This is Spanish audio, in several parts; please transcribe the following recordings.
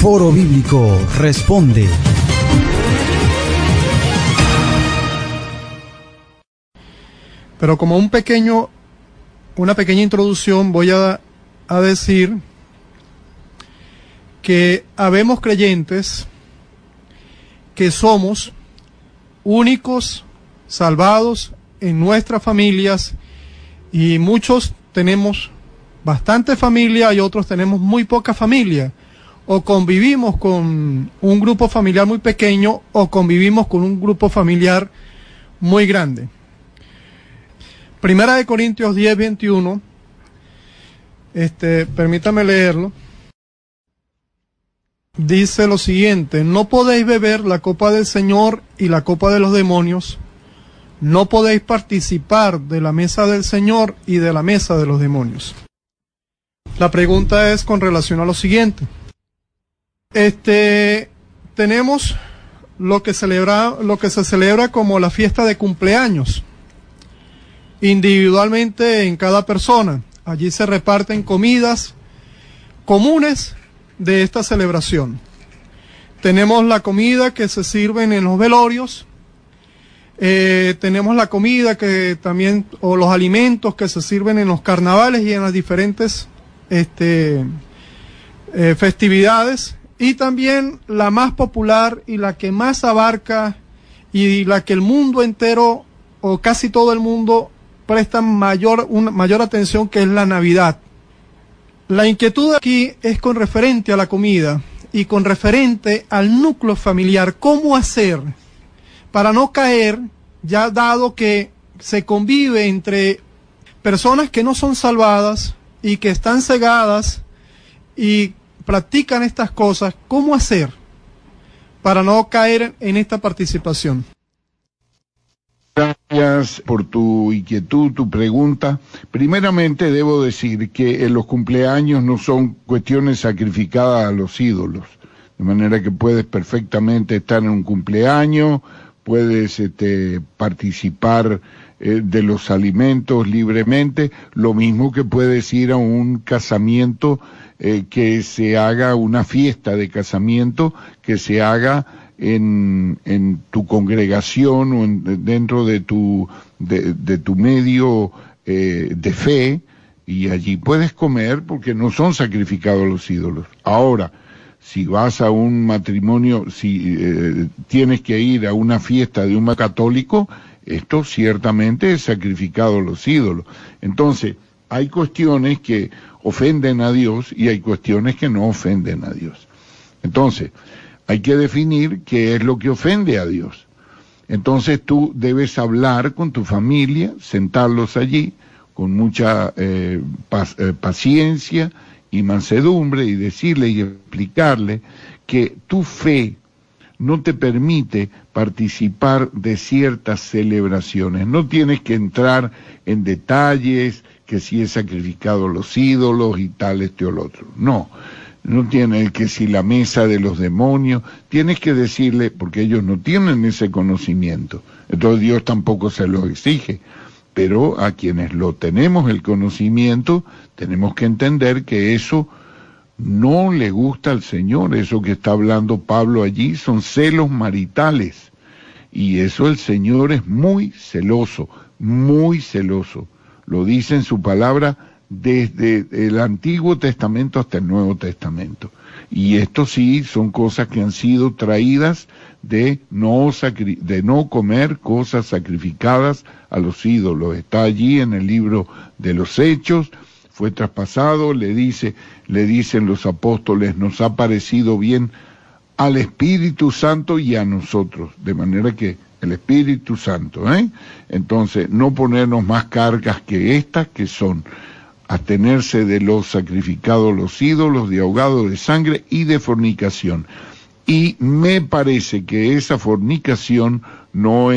Foro Bíblico responde. Pero como una pequeña introducción, voy a decir que habemos creyentes que somos únicos, salvados en nuestras familias, y muchos tenemos bastante familia y otros tenemos muy poca familia, o convivimos con un grupo familiar muy pequeño o convivimos con un grupo familiar muy grande. Primera de Corintios 10:21, permítame leerlo, dice lo siguiente: no podéis beber la copa del Señor y la copa de los demonios, no podéis participar de la mesa del Señor y de la mesa de los demonios. La pregunta es con relación a lo siguiente: tenemos lo que se celebra como la fiesta de cumpleaños. Individualmente en cada persona, allí se reparten comidas comunes de esta celebración. Tenemos la comida que se sirven en los velorios, tenemos la comida que también, o los alimentos que se sirven en los carnavales y en las diferentes festividades, y también la más popular y la que más abarca y la que el mundo entero, o casi todo el mundo, prestan mayor atención, que es la Navidad. La inquietud aquí es con referente a la comida y con referente al núcleo familiar. ¿Cómo hacer para no caer, ya dado que se convive entre personas que no son salvadas y que están cegadas y practican estas cosas? ¿Cómo hacer para no caer en esta participación? Gracias por tu inquietud, tu pregunta. Primeramente debo decir que en los cumpleaños no son cuestiones sacrificadas a los ídolos, de manera que puedes perfectamente estar en un cumpleaños, puedes participar de los alimentos libremente, lo mismo que puedes ir a un casamiento, que se haga una fiesta de casamiento, que se haga en tu congregación o dentro de tu medio de fe, y allí puedes comer porque no son sacrificados los ídolos. Ahora, si vas a un matrimonio, si tienes que ir a una fiesta de un católico, esto ciertamente es sacrificado a los ídolos. Entonces, hay cuestiones que ofenden a Dios y hay cuestiones que no ofenden a Dios. Entonces, hay que definir qué es lo que ofende a Dios. Entonces tú debes hablar con tu familia, sentarlos allí con mucha paciencia y mansedumbre, y decirle y explicarle que tu fe no te permite participar de ciertas celebraciones. No tienes que entrar en detalles, que si es sacrificado a los ídolos y tal, o lo otro. No. No tiene que si la mesa de los demonios, tienes que decirle, porque ellos no tienen ese conocimiento, entonces Dios tampoco se lo exige, pero a quienes lo tenemos el conocimiento, tenemos que entender que eso no le gusta al Señor. Eso que está hablando Pablo allí son celos maritales, y eso el Señor es muy celoso, lo dice en su palabra, desde el Antiguo Testamento hasta el Nuevo Testamento. Y esto sí son cosas que han sido traídas de no comer cosas sacrificadas a los ídolos. Está allí en el libro de los Hechos, fue traspasado, le dicen los apóstoles, nos ha parecido bien al Espíritu Santo y a nosotros, de manera que el Espíritu Santo, entonces no ponernos más cargas que estas que son abstenerse de los sacrificados, los ídolos, de ahogados de sangre y de fornicación. Y me parece que esa fornicación no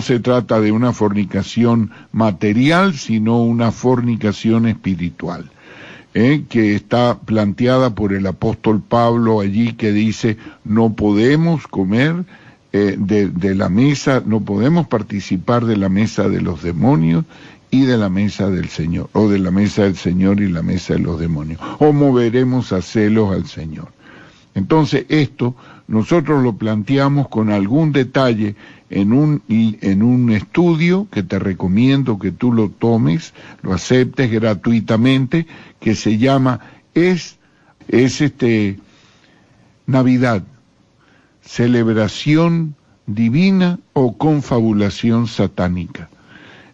se trata de una fornicación material, sino una fornicación espiritual, que está planteada por el apóstol Pablo allí, que dice, no podemos comer de la mesa, no podemos participar de la mesa de los demonios y de la mesa del Señor, o de la mesa del Señor y la mesa de los demonios, o moveremos a celos al Señor. Entonces esto nosotros lo planteamos con algún detalle en un estudio que te recomiendo que tú lo tomes, lo aceptes gratuitamente, que se llama Navidad, celebración divina o confabulación satánica.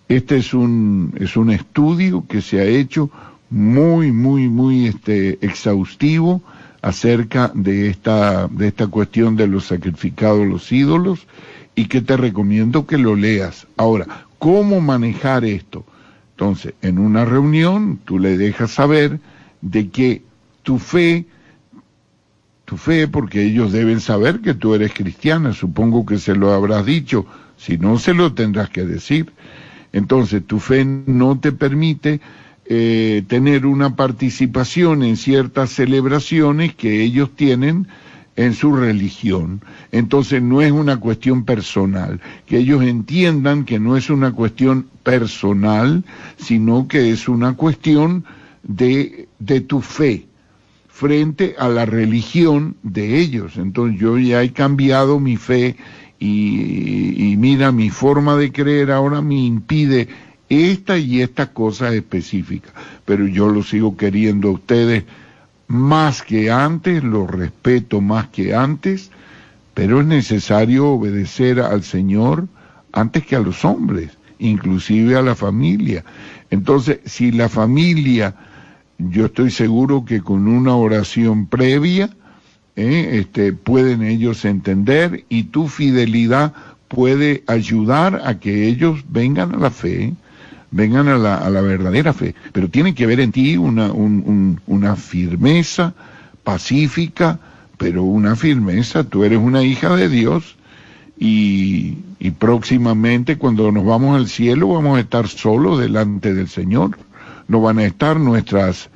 Este es un estudio que se ha hecho muy exhaustivo acerca de esta cuestión de los sacrificados, los ídolos, y que te recomiendo que lo leas. Ahora, ¿cómo manejar esto? Entonces, en una reunión tú le dejas saber de que tu fe, porque ellos deben saber que tú eres cristiana, supongo que se lo habrás dicho, si no se lo tendrás que decir. Entonces, tu fe no te permite tener una participación en ciertas celebraciones que ellos tienen en su religión. Entonces no es una cuestión personal, que ellos entiendan que no es una cuestión personal, sino que es una cuestión de tu fe frente a la religión de ellos. Entonces yo ya he cambiado mi fe y mira, mi forma de creer ahora me impide estas cosas específicas, pero yo los sigo queriendo a ustedes más que antes, los respeto más que antes, pero es necesario obedecer al Señor antes que a los hombres, inclusive a la familia. Entonces, si la familia, yo estoy seguro que con una oración previa, pueden ellos entender, y tu fidelidad puede ayudar a que ellos vengan a la fe, vengan a la verdadera fe, pero tiene que haber en ti una firmeza pacífica, pero una firmeza. Tú eres una hija de Dios, y próximamente cuando nos vamos al cielo vamos a estar solos delante del Señor, no van a estar nuestros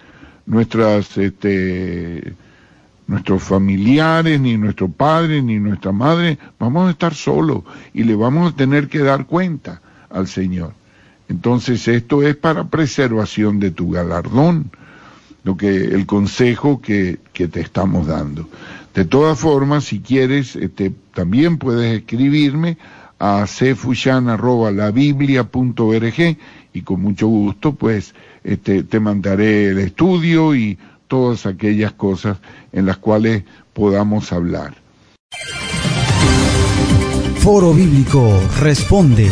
familiares, ni nuestro padre, ni nuestra madre. Vamos a estar solos y le vamos a tener que dar cuenta al Señor. Entonces esto es para preservación de tu galardón, el consejo que te estamos dando. De todas formas, si quieres, también puedes escribirme a cfushan@labiblia.org y con mucho gusto pues te mandaré el estudio y todas aquellas cosas en las cuales podamos hablar. Foro Bíblico responde.